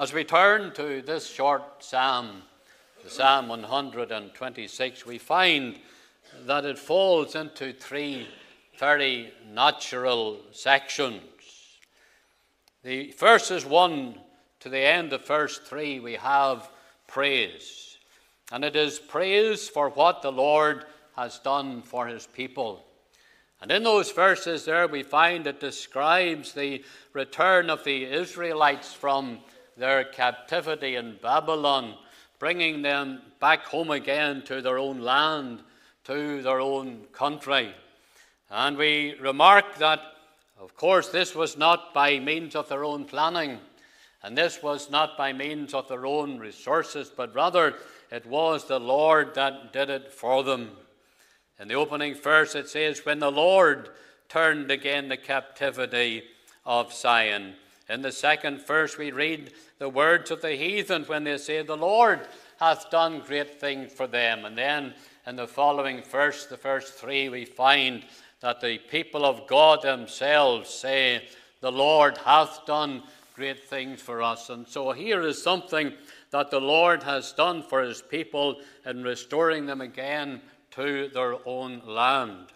As we turn to this short psalm, the Psalm 126, we find that it falls into three very natural sections. The verses 1 to the end of verse 3, we have praise. And it is praise for what the Lord has done for his people. And in those verses there we find it describes the return of the Israelites from their captivity in Babylon, bringing them back home again to their own land, to their own country. And we remark that, of course, this was not by means of their own planning, and this was not by means of their own resources, but rather it was the Lord that did it for them. In the opening verse it says, "When the Lord turned again the captivity of Zion." In the second verse we read the words of the heathen when they say, "The Lord hath done great things for them." And then in the following verse, the first three, we find that the people of God themselves say, "The Lord hath done great things for us." And so here is something that the Lord has done for his people in restoring them again to their own land.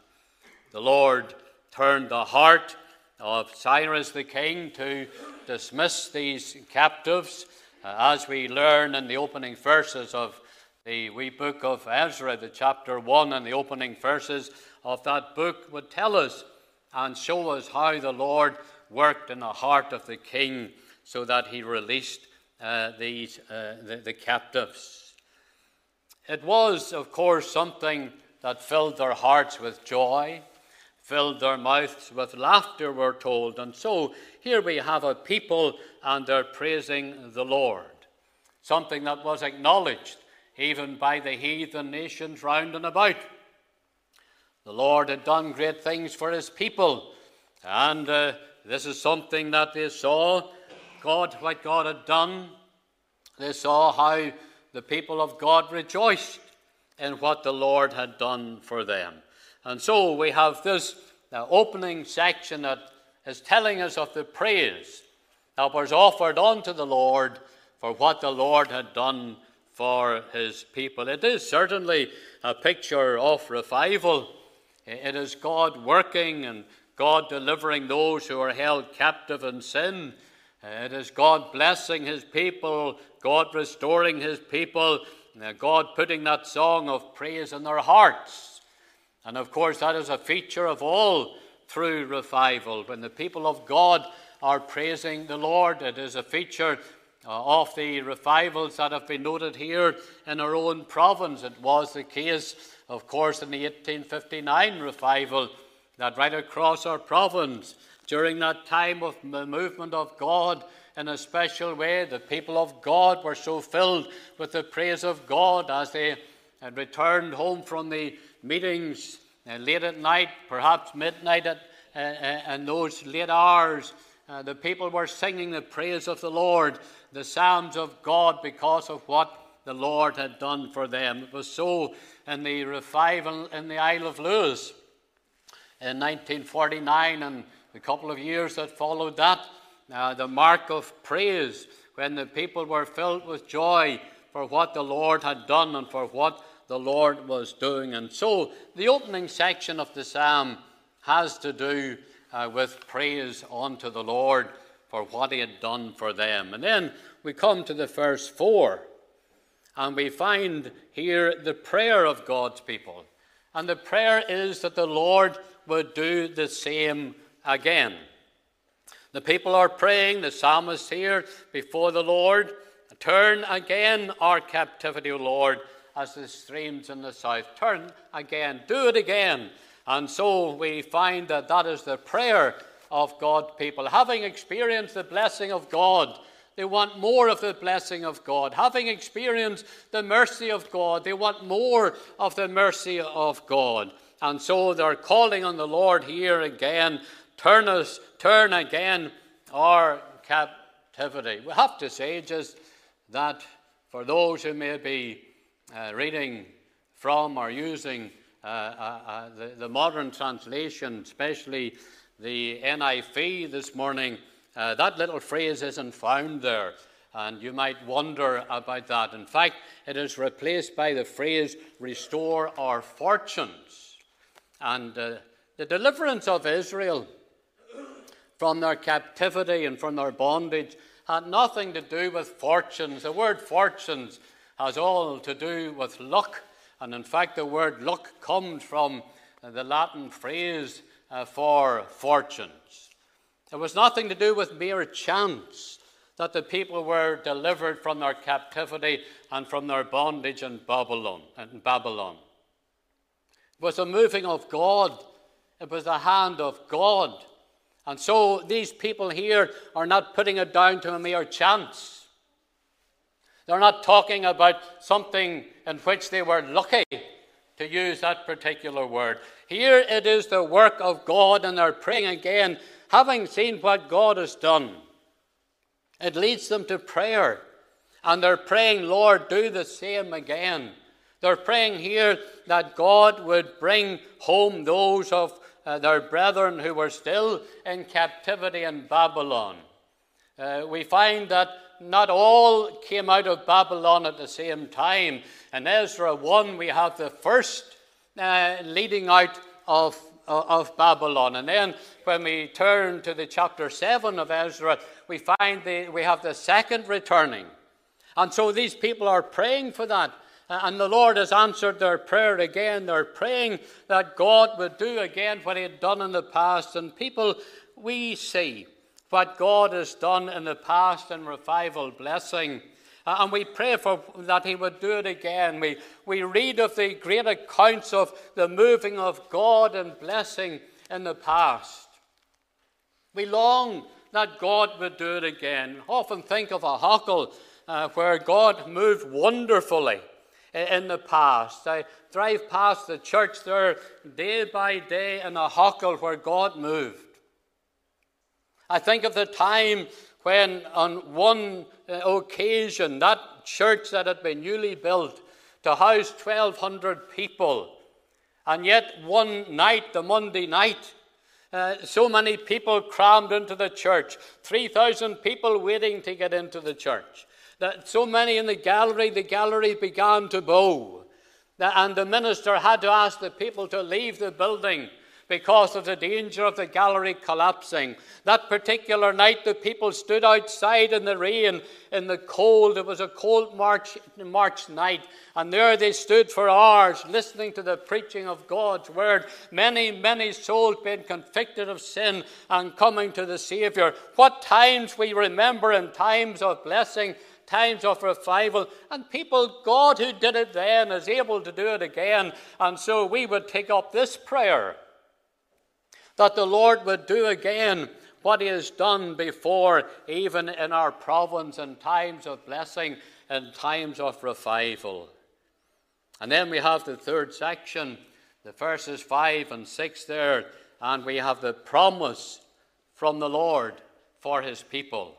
The Lord turned the heart of Cyrus the king to dismiss these captives, as we learn in the opening verses of the wee book of Ezra, the chapter 1, and the opening verses of that book would tell us and show us how the Lord worked in the heart of the king so that he released the captives. It was, of course, something that filled their hearts with joy, filled their mouths with laughter, we're told. And so here we have a people and they're praising the Lord, something that was acknowledged even by the heathen nations round and about. The Lord had done great things for his people, and this is something that they saw, what God had done. They saw how the people of God rejoiced in what the Lord had done for them. And so we have this opening section that is telling us of the praise that was offered unto the Lord for what the Lord had done for his people. It is certainly a picture of revival. It is God working and God delivering those who are held captive in sin. It is God blessing his people, God restoring his people, God putting that song of praise in their hearts. And of course that is a feature of all through revival. When the people of God are praising the Lord, it is a feature of the revivals that have been noted here in our own province. It was the case, of course, in the 1859 revival that right across our province, during that time of the movement of God in a special way, the people of God were so filled with the praise of God as they had returned home from the meetings late at night, perhaps midnight, and those late hours. The people were singing the praise of the Lord, the psalms of God, because of what the Lord had done for them. It was so in the revival in the Isle of Lewis in 1949 and the couple of years that followed that, the mark of praise when the people were filled with joy for what the Lord had done and for what the Lord was doing. And so the opening section of the psalm has to do with praise unto the Lord for what he had done for them. And then we come to the verse 4, and we find here the prayer of God's people. And the prayer is that the Lord would do the same again. The people are praying, the psalmist here before the Lord, "Turn again our captivity, O Lord, as the streams in the south." Turn again, do it again. And so we find that that is the prayer of God's people. Having experienced the blessing of God, they want more of the blessing of God. Having experienced the mercy of God, they want more of the mercy of God. And so they're calling on the Lord here again. Turn again our captivity. We have to say just that for those who may be reading from or using the modern translation, especially the NIV this morning, that little phrase isn't found there. And you might wonder about that. In fact, it is replaced by the phrase, restore our fortunes. And the deliverance of Israel from their captivity and from their bondage had nothing to do with fortunes. The word fortunes has all to do with luck. And in fact, the word luck comes from the Latin phrase for fortunes. It was nothing to do with mere chance that the people were delivered from their captivity and from their bondage in Babylon. It was a moving of God. It was the hand of God. And so these people here are not putting it down to a mere chance. They're not talking about something in which they were lucky, to use that particular word. Here it is the work of God, and they're praying again, having seen what God has done. It leads them to prayer, and they're praying, Lord, do the same again. They're praying here that God would bring home those of their brethren who were still in captivity in Babylon. We find that not all came out of Babylon at the same time. In Ezra 1, we have the first leading out of Babylon. And then when we turn to the chapter 7 of Ezra, we find we have the second returning. And so these people are praying for that. And the Lord has answered their prayer again. They're praying that God would do again what he had done in the past. And people, we see what God has done in the past in revival blessing. And we pray for that he would do it again. We read of the great accounts of the moving of God and blessing in the past. We long that God would do it again. Often think of a Huckle where God moved wonderfully in the past. I drive past the church there day by day in a Huckle where God moved. I think of the time when on one occasion that church that had been newly built to house 1,200 people, and yet one night, the Monday night, so many people crammed into the church, 3,000 people waiting to get into the church. That so many in the gallery began to bow, and the minister had to ask the people to leave the building because of the danger of the gallery collapsing. That particular night, the people stood outside in the rain, in the cold. It was a cold March night. And there they stood for hours, listening to the preaching of God's word. Many, many souls being convicted of sin and coming to the Savior. What times we remember, in times of blessing, times of revival, and people, God who did it then is able to do it again. And so we would take up this prayer, that the Lord would do again what he has done before, even in our province, in times of blessing, in times of revival. And then we have the third section, the verses 5 and 6 there, and we have the promise from the Lord for his people.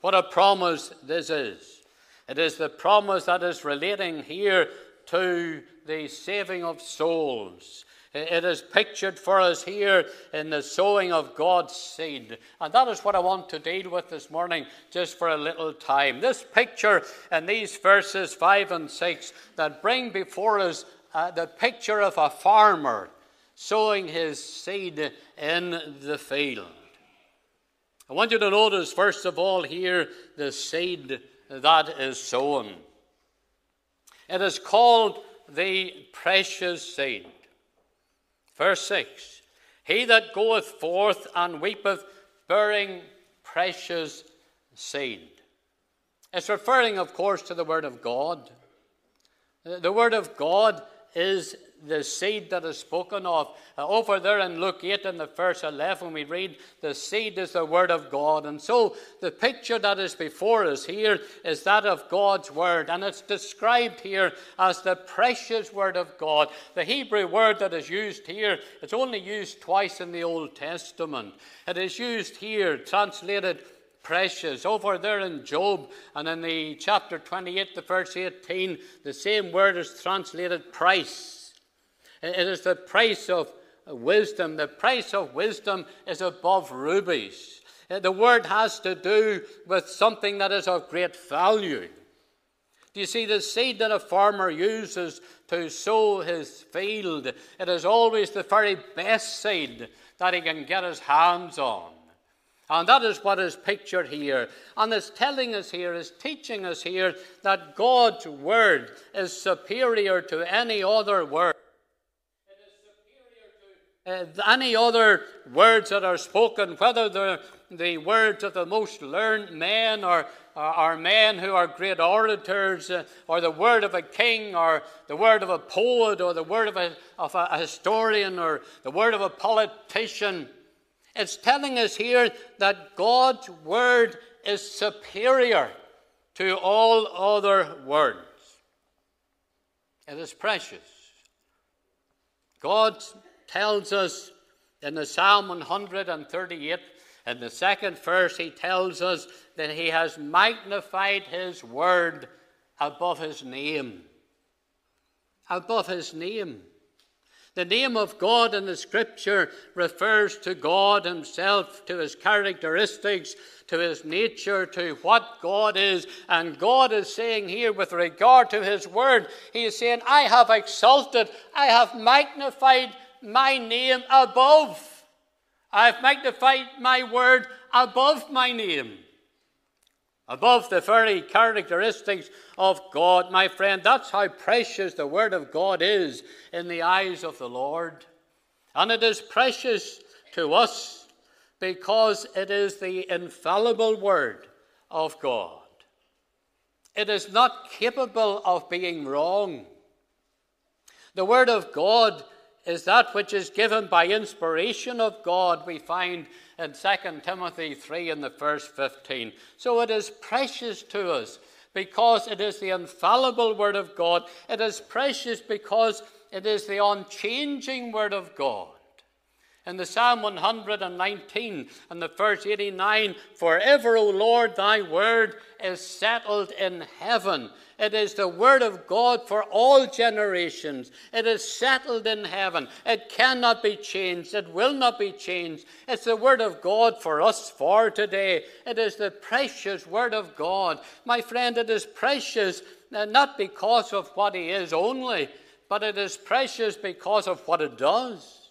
What a promise this is. It is the promise that is relating here to the saving of souls. It is pictured for us here in the sowing of God's seed. And that is what I want to deal with this morning, just for a little time. This picture in these verses 5 and 6 that bring before us the picture of a farmer sowing his seed in the field. I want you to notice, first of all, here the seed that is sown. It is called the precious seed. Verse 6, he that goeth forth and weepeth, bearing precious seed. It's referring, of course, to the Word of God. The Word of God is the seed that is spoken of. Over there in Luke 8 and the verse 11, we read, the seed is the Word of God. And so the picture that is before us here is that of God's Word. And it's described here as the precious Word of God. The Hebrew word that is used here, it's only used twice in the Old Testament. It is used here, translated precious. Over there in Job and in the chapter 28, the verse 18, the same word is translated price. It is the price of wisdom. The price of wisdom is above rubies. The word has to do with something that is of great value. Do you see, the seed that a farmer uses to sow his field, it is always the very best seed that he can get his hands on. And that is what is pictured here. And it's telling us here, it's teaching us here, that God's word is superior to any other word. Any other words that are spoken, whether they're the words of the most learned men or men who are great orators, or the word of a king, or the word of a poet, or the word of a historian, or the word of a politician. It's telling us here that God's word is superior to all other words. It is precious. God tells us in the Psalm 138, in the second verse, he tells us that he has magnified his word above his name. Above his name. The name of God in the Scripture refers to God himself, to his characteristics, to his nature, to what God is. And God is saying here with regard to his word, he is saying, I have exalted, I have magnified my name above. I've magnified my word above my name. Above the very characteristics of God, my friend. That's how precious the word of God is in the eyes of the Lord. And it is precious to us because it is the infallible word of God. It is not capable of being wrong. The word of God is that which is given by inspiration of God, we find in 2 Timothy 3 in the verse 15. So it is precious to us because it is the infallible word of God. It is precious because it is the unchanging word of God. In the Psalm 119 and the verse 89, forever, O Lord, thy word is settled in heaven. It is the word of God for all generations. It is settled in heaven. It cannot be changed. It will not be changed. It's the word of God for us for today. It is the precious word of God. My friend, it is precious not because of what he is only, but it is precious because of what it does.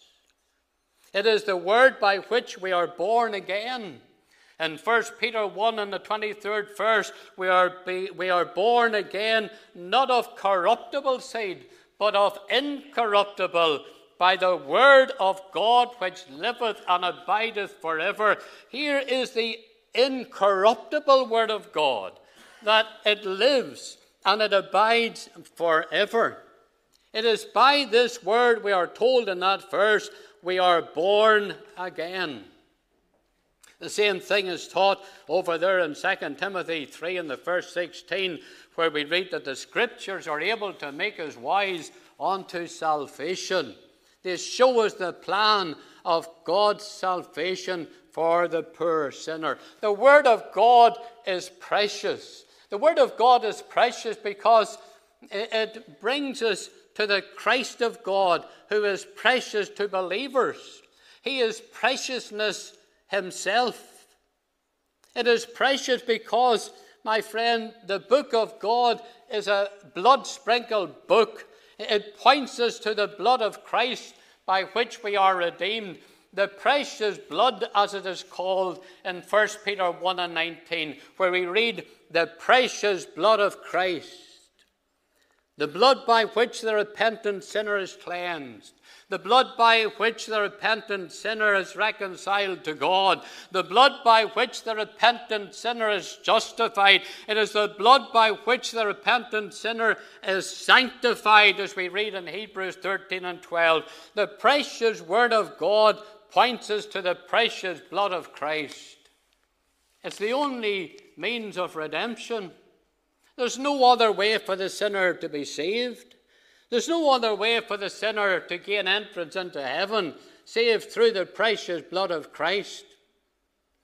It is the word by which we are born again. In First Peter 1 and the 23rd verse, we are born again, not of corruptible seed, but of incorruptible, by the word of God which liveth and abideth forever. Here is the incorruptible word of God, that it lives and it abides forever. It is by this word, we are told in that verse, we are born again. The same thing is taught over there in 2 Timothy 3 in the verse 16, where we read that the Scriptures are able to make us wise unto salvation. They show us the plan of God's salvation for the poor sinner. The word of God is precious. The word of God is precious because it brings us to the Christ of God, who is precious to believers. He is preciousness himself. It is precious because, my friend, the book of God is a blood-sprinkled book. It points us to the blood of Christ by which we are redeemed. The precious blood, as it is called in 1 Peter 1 and 19, where we read the precious blood of Christ. The blood by which the repentant sinner is cleansed. The blood by which the repentant sinner is reconciled to God. The blood by which the repentant sinner is justified. It is the blood by which the repentant sinner is sanctified, as we read in Hebrews 13 and 12. The precious word of God points us to the precious blood of Christ. It's the only means of redemption. There's no other way for the sinner to be saved. There's no other way for the sinner to gain entrance into heaven, save through the precious blood of Christ.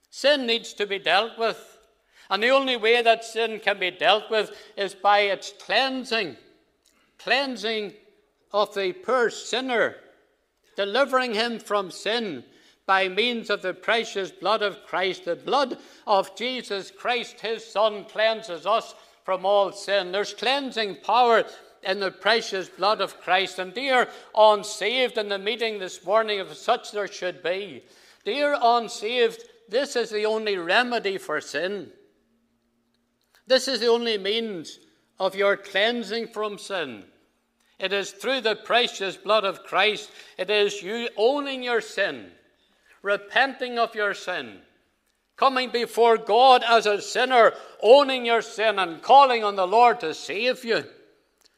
Sin needs to be dealt with. And the only way that sin can be dealt with is by its cleansing. Cleansing of the poor sinner. Delivering him from sin. by means of the precious blood of Christ. The blood of Jesus Christ, his Son, cleanses us from all sin. There's cleansing power in the precious blood of Christ. And dear unsaved, in the meeting this morning, if such there should be, dear unsaved, this is the only remedy for sin. This is the only means of your cleansing from sin. It is through the precious blood of Christ. It is you owning your sin, repenting of your sin, coming before God as a sinner, owning your sin and calling on the Lord to save you,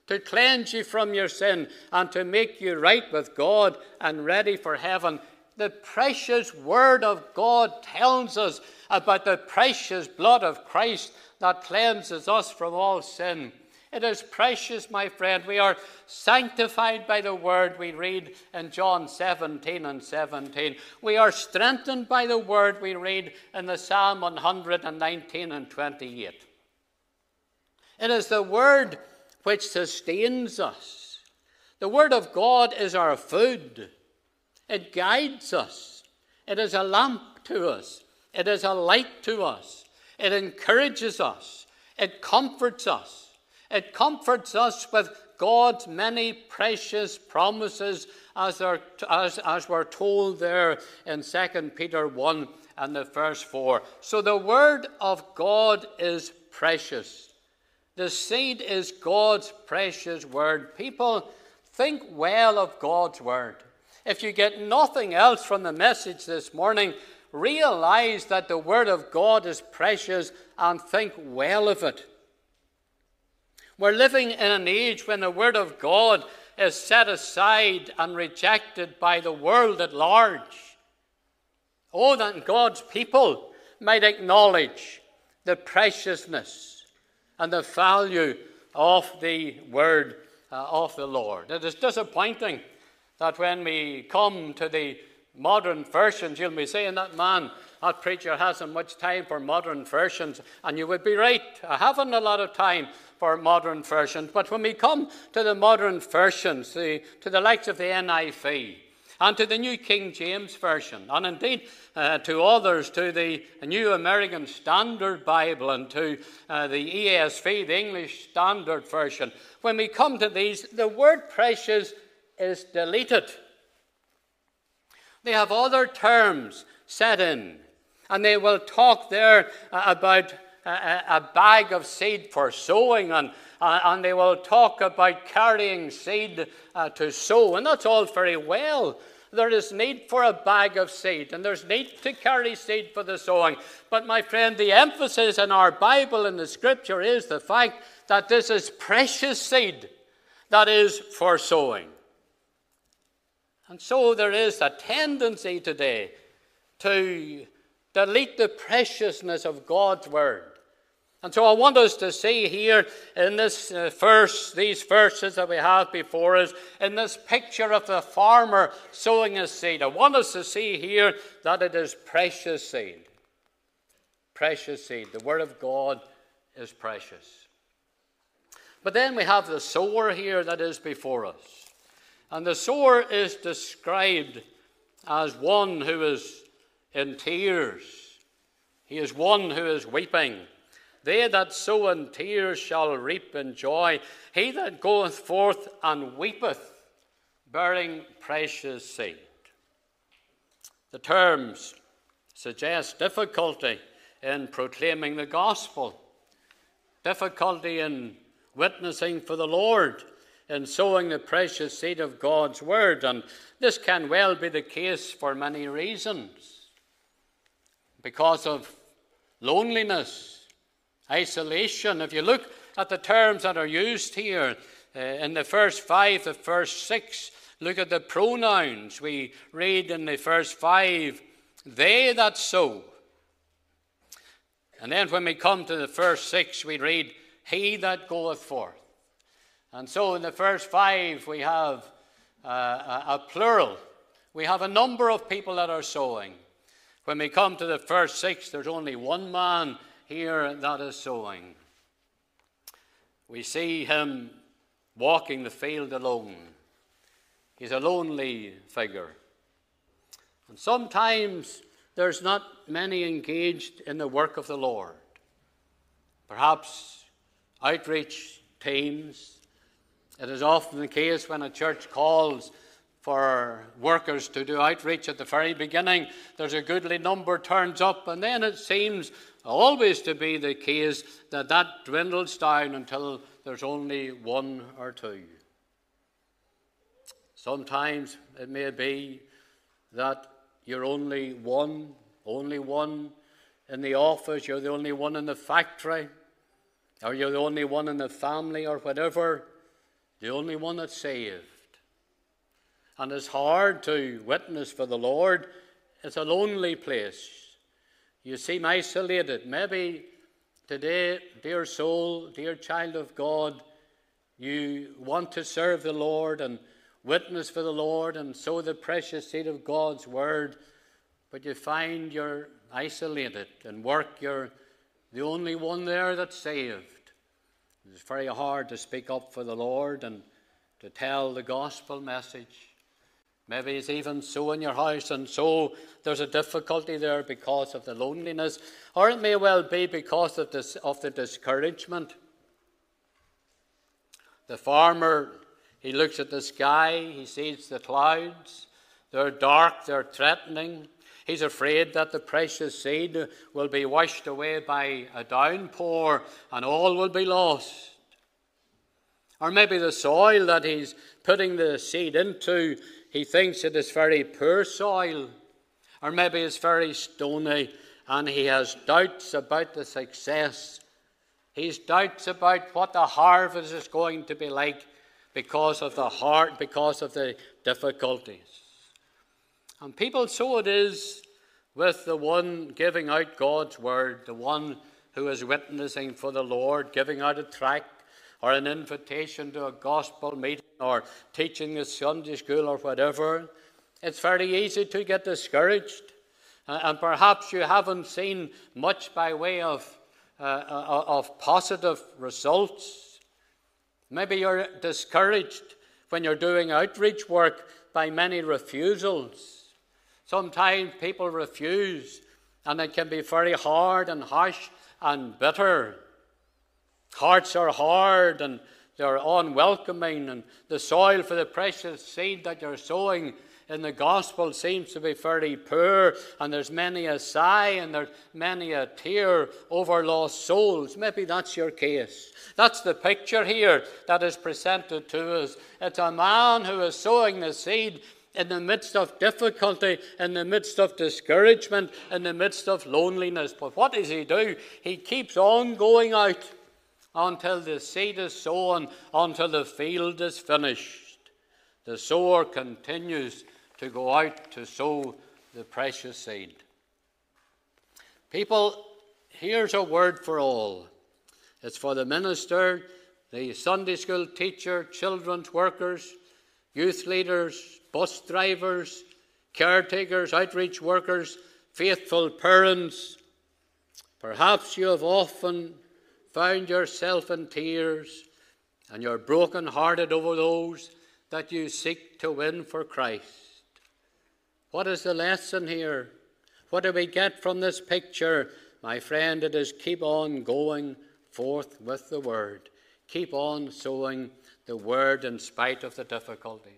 to cleanse you from your sin and to make you right with God and ready for heaven. The precious word of God tells us about the precious blood of Christ that cleanses us from all sin. It is precious, my friend. We are sanctified by the word we read in John 17 and 17. We are strengthened by the word we read in the Psalm 119 and 28. It is the word which sustains us. The word of God is our food. It guides us. It is a lamp to us. It is a light to us. It encourages us. It comforts us. It comforts us with God's many precious promises as we're told there in 2 Peter 1 and the verse 4. So the word of God is precious. The seed is God's precious word. People, think well of God's word. If you get nothing else from the message this morning, realize that the word of God is precious and think well of it. We're living in an age when the word of God is set aside and rejected by the world at large. Oh, that God's people might acknowledge the preciousness and the value of the word of the Lord. It is disappointing that when we come to the modern versions, you'll be saying, that man, that preacher hasn't much time for modern versions. And you would be right. I haven't a lot of time for modern versions. But when we come to the modern versions, to the likes of the NIV and to the New King James Version, and indeed to others, to the New American Standard Bible and to the ESV, the English Standard Version, when we come to these, the word precious is deleted. They have other terms set in. And they will talk there about a bag of seed for sowing. And they will talk about carrying seed to sow. And that's all very well. There is need for a bag of seed. And there's need to carry seed for the sowing. But my friend, the emphasis in our Bible and the Scripture is the fact that this is precious seed that is for sowing. And so there is a tendency today to delete the preciousness of God's word. And so I want us to see here in this these verses that we have before us, in this picture of the farmer sowing his seed, I want us to see here that it is precious seed. Precious seed. The word of God is precious. But then we have the sower here that is before us. And the sower is described as one who is in tears. He is one who is weeping. They that sow in tears shall reap in joy. He that goeth forth and weepeth, bearing precious seed. The terms suggest difficulty in proclaiming the gospel, difficulty in witnessing for the Lord, in sowing the precious seed of God's word. And this can well be the case for many reasons. Because of loneliness, isolation. If you look at the terms that are used here, in the verse 5 to verse 6, look at the pronouns. We read in the verse 5, they that sow. And then when we come to the verse 6, we read, he that goeth forth. And so in the verse 5, we have a plural. We have a number of people that are sowing. When we come to the verse 6, there's only one man here that is sowing. We see him walking the field alone. He's a lonely figure. And sometimes there's not many engaged in the work of the Lord. Perhaps outreach teams. It is often the case when a church calls for workers to do outreach at the very beginning, there's a goodly number turns up, and then it seems always to be the case that that dwindles down until there's only one or two. Sometimes it may be that you're only one in the office, you're the only one in the factory, or you're the only one in the family or whatever, the only one that's saved. And it's hard to witness for the Lord. It's a lonely place. You seem isolated. Maybe today, dear soul, dear child of God, you want to serve the Lord and witness for the Lord and sow the precious seed of God's word, but you find you're isolated in work. You're the only one there that's saved. It's very hard to speak up for the Lord and to tell the gospel message. Maybe it's even so in your house, and so there's a difficulty there because of the loneliness, or it may well be because of the discouragement. The farmer, he looks at the sky, he sees the clouds, they're dark, they're threatening. He's afraid that the precious seed will be washed away by a downpour and all will be lost. Or maybe the soil that he's putting the seed into, he thinks it is very poor soil, or maybe it's very stony, and he has doubts about the success. He's doubts about what the harvest is going to be like because of the heart, because of the difficulties. And people, so it is with the one giving out God's word, the one who is witnessing for the Lord, giving out a tract or an invitation to a gospel meeting, or teaching a Sunday school or whatever. It's very easy to get discouraged. And perhaps you haven't seen much by way of positive results. Maybe you're discouraged when you're doing outreach work by many refusals. Sometimes people refuse, and it can be very hard and harsh and bitter. Hearts are hard, and they're unwelcoming, and the soil for the precious seed that you're sowing in the gospel seems to be very poor, and there's many a sigh and there's many a tear over lost souls. Maybe that's your case. That's the picture here that is presented to us. It's a man who is sowing the seed in the midst of difficulty, in the midst of discouragement, in the midst of loneliness. But what does he do? He keeps on going out until the seed is sown, until the field is finished. The sower continues to go out to sow the precious seed. People, here's a word for all. It's for the minister, the Sunday school teacher, children's workers, youth leaders, bus drivers, caretakers, outreach workers, faithful parents. Perhaps you have often found yourself in tears, and you're broken-hearted over those that you seek to win for Christ. What is the lesson here? What do we get from this picture? My friend, it is keep on going forth with the word. Keep on sowing the word in spite of the difficulties.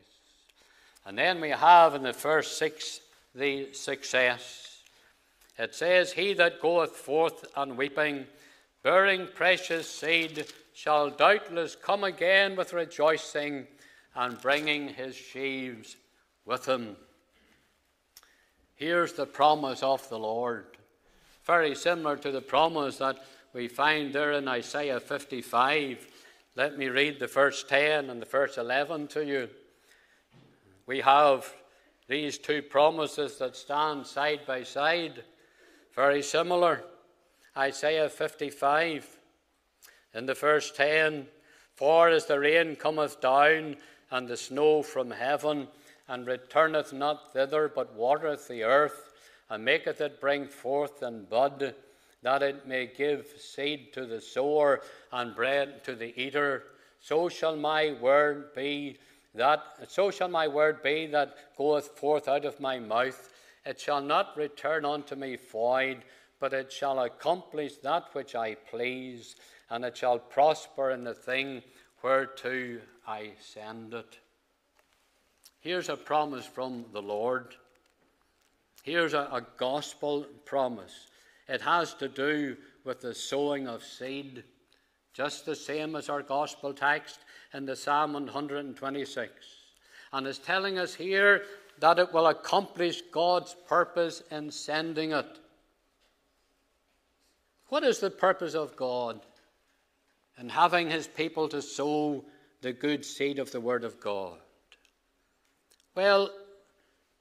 And then we have in the first six, the success. It says, he that goeth forth and weeping, bearing precious seed, shall doubtless come again with rejoicing and bringing his sheaves with him. Here's the promise of the Lord. Very similar to the promise that we find there in Isaiah 55. Let me read the verse 10 and the verse 11 to you. We have these two promises that stand side by side. Very similar. Isaiah 55, in the verse 10, for as the rain cometh down, and the snow from heaven, and returneth not thither, but watereth the earth, and maketh it bring forth and bud, that it may give seed to the sower, and bread to the eater, so shall my word be that goeth forth out of my mouth. It shall not return unto me void, but it shall accomplish that which I please, and it shall prosper in the thing whereto I send it. Here's a promise from the Lord. Here's a gospel promise. It has to do with the sowing of seed, just the same as our gospel text in the Psalm 126. And it's telling us here that it will accomplish God's purpose in sending it. What is the purpose of God in having his people to sow the good seed of the Word of God? Well,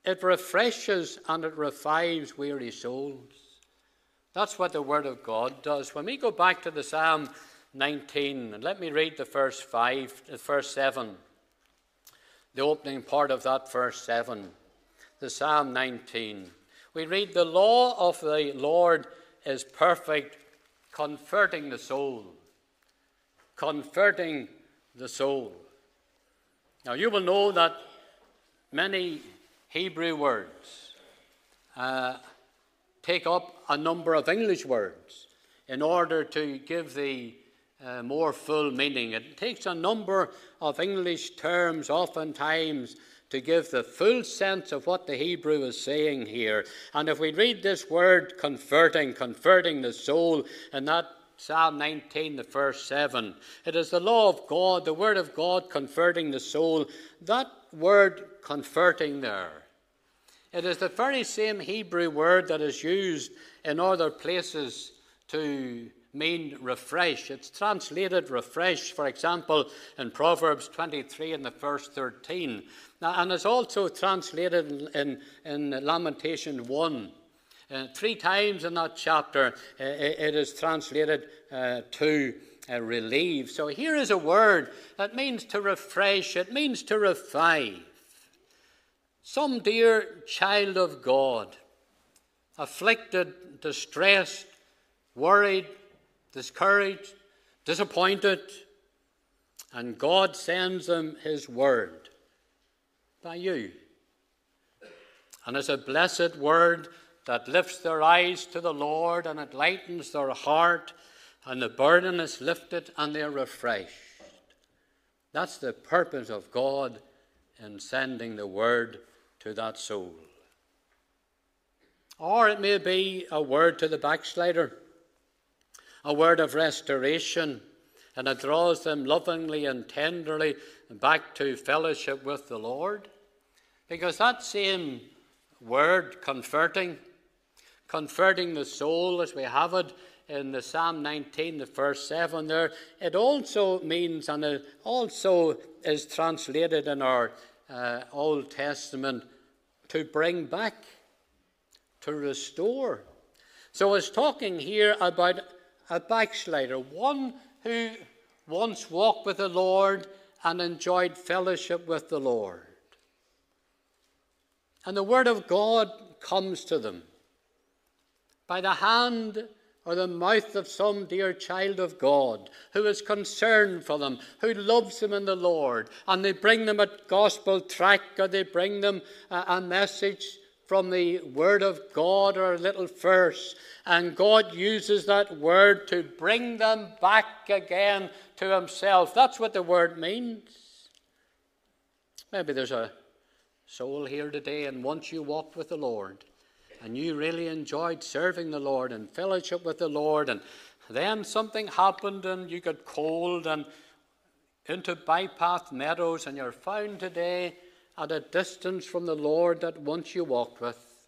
it refreshes and it revives weary souls. That's what the Word of God does. When we go back to the Psalm 19, and let me read the verse 7, the opening part of that verse 7, the Psalm 19. We read, "The law of the Lord is perfect, converting the soul." Converting the soul. Now, you will know that many Hebrew words take up a number of English words in order to give the more full meaning. It takes a number of English terms oftentimes to give the full sense of what the Hebrew is saying here. And if we read this word converting the soul, in that Psalm 19, the verse 7, it is the law of God, the Word of God, converting the soul. That word converting there, it is the very same Hebrew word that is used in other places to mean refresh. It's translated refresh, for example, in Proverbs 23 and the verse 13. Now, and it's also translated in Lamentation 1. Three times in that chapter it is translated to relieve. So here is a word that means to refresh, it means to revive. Some dear child of God, afflicted, distressed, worried, discouraged, disappointed, and God sends them his word by you. And it's a blessed word that lifts their eyes to the Lord, and it lightens their heart, and the burden is lifted and they are refreshed. That's the purpose of God in sending the word to that soul. Or it may be a word to the backslider, a word of restoration, and it draws them lovingly and tenderly back to fellowship with the Lord. Because that same word, converting the soul, as we have it in the Psalm 19, the verse 7 there, it also means, and it also is translated in our Old Testament, to bring back, to restore. So it's talking here about a backslider, one who once walked with the Lord and enjoyed fellowship with the Lord. And the Word of God comes to them by the hand or the mouth of some dear child of God who is concerned for them, who loves them in the Lord, and they bring them a gospel tract, or they bring them a message from the Word of God, or a little verse, and God uses that word to bring them back again to himself. That's what the word means. Maybe there's a soul here today, and once you walked with the Lord, and you really enjoyed serving the Lord and fellowship with the Lord, and then something happened and you got cold and into bypath meadows, and you're found today at a distance from the Lord that once you walked with.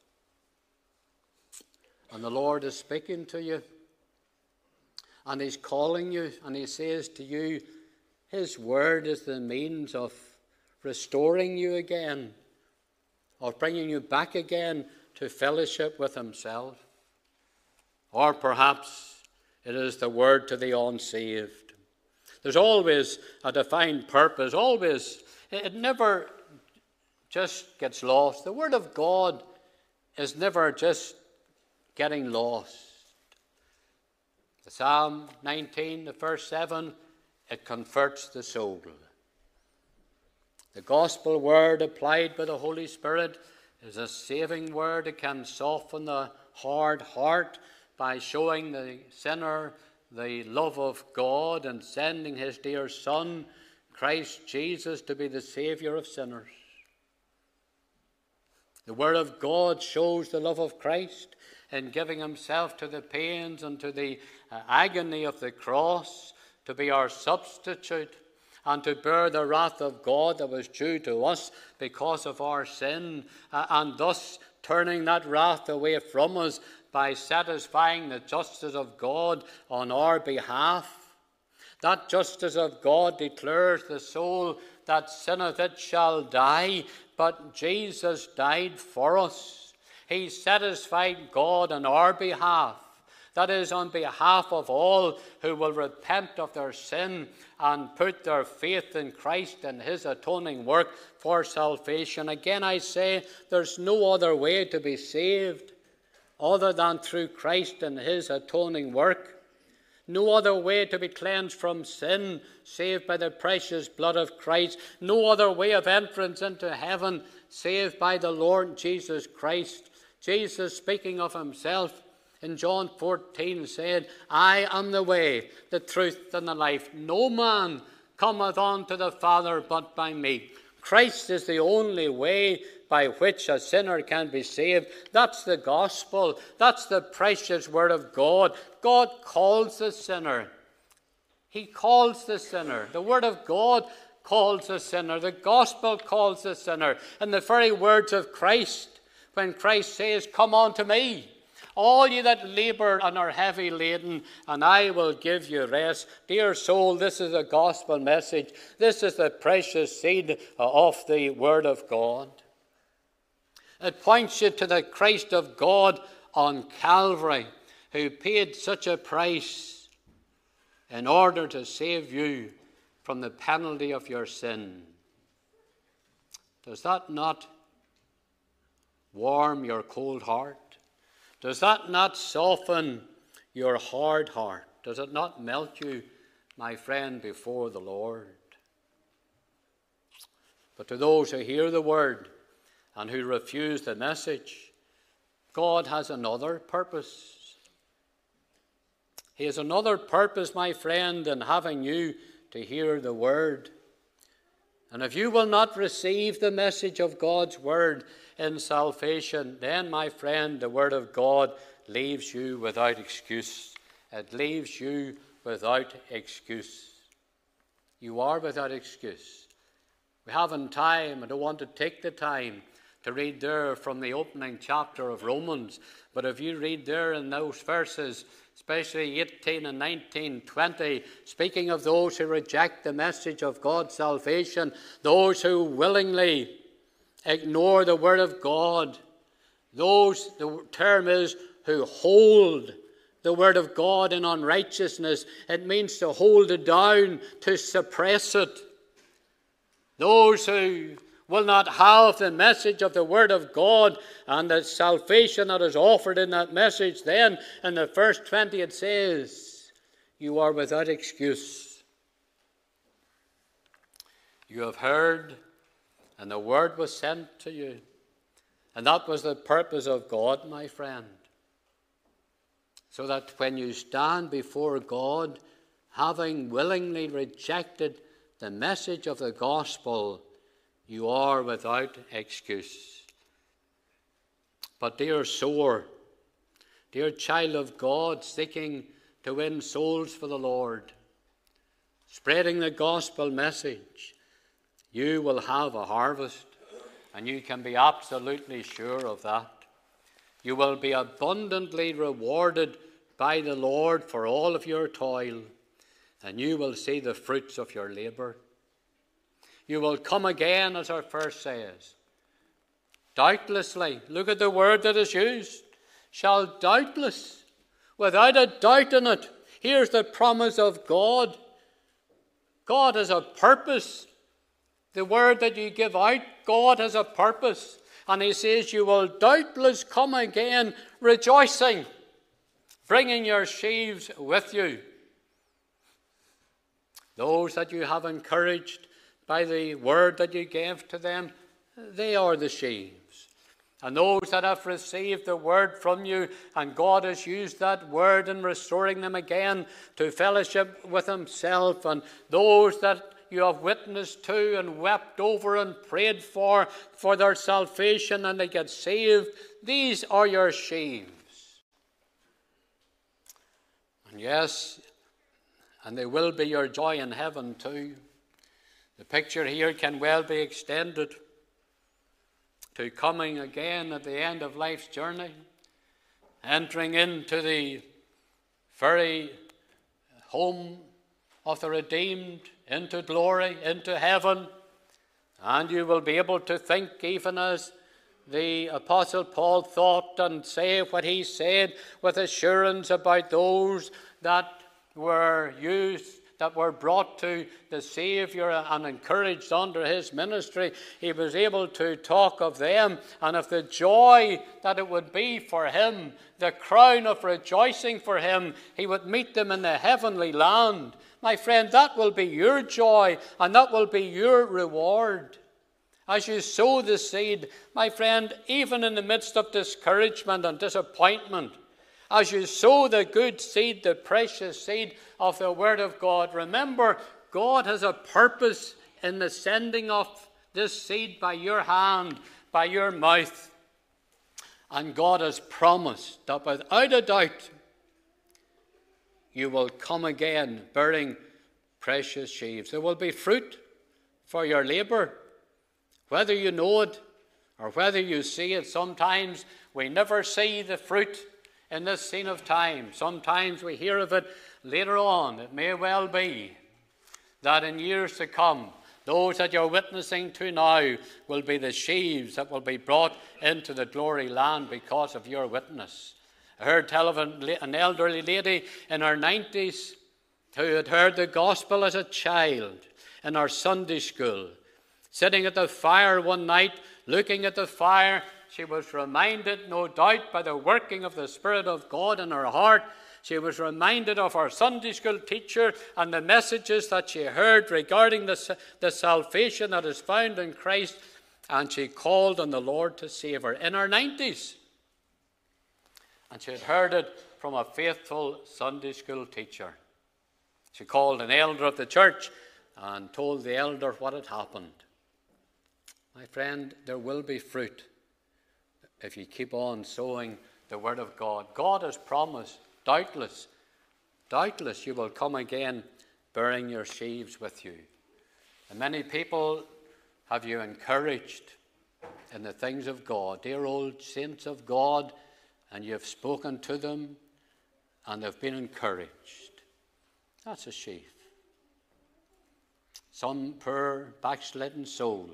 And the Lord is speaking to you, and he's calling you, and he says to you, his word is the means of restoring you again, of bringing you back again to fellowship with himself. Or perhaps it is the word to the unsaved. There's always a defined purpose, always. It never just gets lost. The Word of God is never just getting lost. The Psalm 19, the verse 7, it converts the soul. The gospel word applied by the Holy Spirit is a saving word. It can soften the hard heart by showing the sinner the love of God and sending his dear Son, Christ Jesus, to be the Savior of sinners. The Word of God shows the love of Christ in giving himself to the pains and to the agony of the cross to be our substitute and to bear the wrath of God that was due to us because of our sin, and thus turning that wrath away from us by satisfying the justice of God on our behalf. That justice of God declares the soul that sinneth it shall die, but Jesus died for us. He satisfied God on our behalf, that is, on behalf of all who will repent of their sin and put their faith in Christ and his atoning work for salvation. Again, I say, there's no other way to be saved other than through Christ and his atoning work. No other way to be cleansed from sin, save by the precious blood of Christ. No other way of entrance into heaven, save by the Lord Jesus Christ. Jesus, speaking of himself in John 14, said, I am the way, the truth, and the life. No man cometh unto the Father but by me. Christ is the only way by which a sinner can be saved. That's the gospel. That's the precious word of God. God calls the sinner. He calls the sinner. The word of God calls the sinner. The gospel calls the sinner. In the very words of Christ, when Christ says, come unto me, all ye that labor and are heavy laden, and I will give you rest. Dear soul, this is the gospel message. This is the precious seed of the word of God. It points you to the Christ of God on Calvary, who paid such a price in order to save you from the penalty of your sin. Does that not warm your cold heart? Does that not soften your hard heart? Does it not melt you, my friend, before the Lord? But to those who hear the word and who refuse the message, God has another purpose. He has another purpose, my friend, in having you to hear the word. And if you will not receive the message of God's word in salvation, then, my friend, the word of God leaves you without excuse. It leaves you without excuse. You are without excuse. We haven't time, I don't want to take the time to read there from the opening chapter of Romans, but if you read there in those verses, especially 18 and 19, 20, speaking of those who reject the message of God's salvation, those who willingly ignore the word of God, those, the term is, who hold the word of God in unrighteousness. It means to hold it down, to suppress it. Those who will not have the message of the word of God and the salvation that is offered in that message, then in the first 20 it says, you are without excuse. You have heard, and the word was sent to you. And that was the purpose of God, my friend. So that when you stand before God, having willingly rejected the message of the gospel, you are without excuse. But dear sower, dear child of God, seeking to win souls for the Lord, spreading the gospel message, you will have a harvest, and you can be absolutely sure of that. You will be abundantly rewarded by the Lord for all of your toil, and you will see the fruits of your labour. You will come again, as our verse says. Doubtlessly, look at the word that is used, shall doubtless, without a doubt in it. Here's the promise of God. God has a purpose. The word that you give out, God has a purpose. And he says, you will doubtless come again rejoicing, bringing your sheaves with you. Those that you have encouraged by the word that you gave to them, they are the sheaves. And those that have received the word from you, and God has used that word in restoring them again to fellowship with himself, and those that you have witnessed to and wept over and prayed for their salvation, and they get saved, these are your sheaves. And yes, and they will be your joy in heaven too. The picture here can well be extended to coming again at the end of life's journey, entering into the very home of the redeemed, into glory, into heaven. And you will be able to think even as the Apostle Paul thought, and say what he said with assurance about those that were used, that were brought to the Savior and encouraged under his ministry. He was able to talk of them and of the joy that it would be for him, the crown of rejoicing for him. He would meet them in the heavenly land. My friend, that will be your joy, and that will be your reward. As you sow the seed, my friend, even in the midst of discouragement and disappointment, as you sow the good seed, the precious seed of the Word of God, remember, God has a purpose in the sending of this seed by your hand, by your mouth. And God has promised that without a doubt, you will come again bearing precious sheaves. There will be fruit for your labor, whether you know it or whether you see it. Sometimes we never see the fruit in this scene of time. Sometimes we hear of it later on. It may well be that in years to come, those that you're witnessing to now will be the sheaves that will be brought into the glory land because of your witness. I heard tell of an elderly lady in her 90s who had heard the gospel as a child in our Sunday school. Sitting at the fire one night, looking at the fire, she was reminded, no doubt, by the working of the Spirit of God in her heart. She was reminded of her Sunday school teacher and the messages that she heard regarding the salvation that is found in Christ, and she called on the Lord to save her in her 90s. And she had heard it from a faithful Sunday school teacher. She called an elder of the church and told the elder what had happened. My friend, there will be fruit if you keep on sowing the Word of God. God has promised, doubtless you will come again bearing your sheaves with you. And many people have you encouraged in the things of God, dear old saints of God, and you have spoken to them and they've been encouraged. That's a sheaf. Some poor backslidden soul,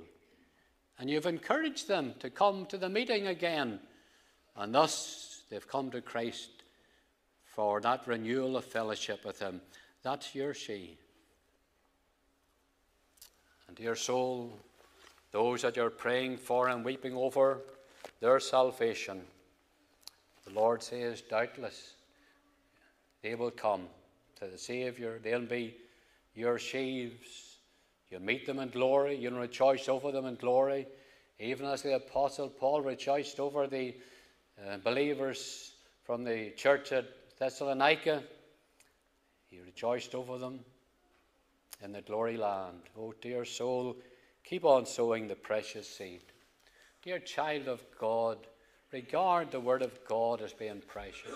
and you've encouraged them to come to the meeting again. And thus they've come to Christ for that renewal of fellowship with him. That's your sheaf. And dear soul, those that you're praying for and weeping over their salvation, the Lord says, doubtless, they will come to the Savior. They'll be your sheaves. You'll meet them in glory. You'll rejoice over them in glory, even as the Apostle Paul rejoiced over the believers from the church at Thessalonica. He rejoiced over them in the glory land. Oh, dear soul, keep on sowing the precious seed. Dear child of God, regard the Word of God as being precious.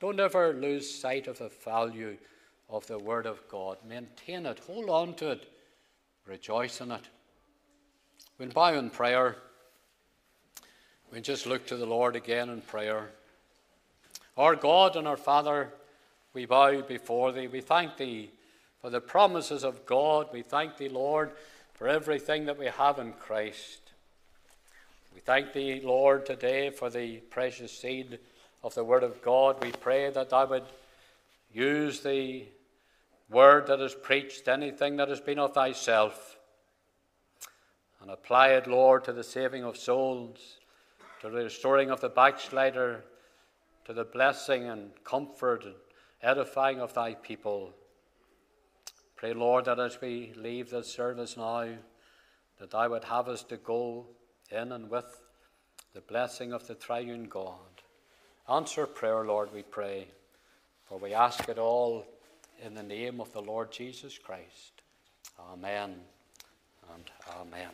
Don't ever lose sight of the value of the Word of God. Maintain it. Hold on to it. Rejoice in it. We'll bow in prayer. We'll just look to the Lord again in prayer. Our God and our Father, we bow before thee. We thank thee for the promises of God. We thank thee, Lord, for everything that we have in Christ. We thank thee, Lord, today for the precious seed of the Word of God. We pray that thou would use the word that is preached, anything that has been of thyself, and apply it, Lord, to the saving of souls, to the restoring of the backslider, to the blessing and comfort and edifying of thy people. Pray, Lord, that as we leave this service now, that thou would have us to go in and with the blessing of the triune God. Answer prayer, Lord, we pray, for we ask it all in the name of the Lord Jesus Christ. Amen and amen.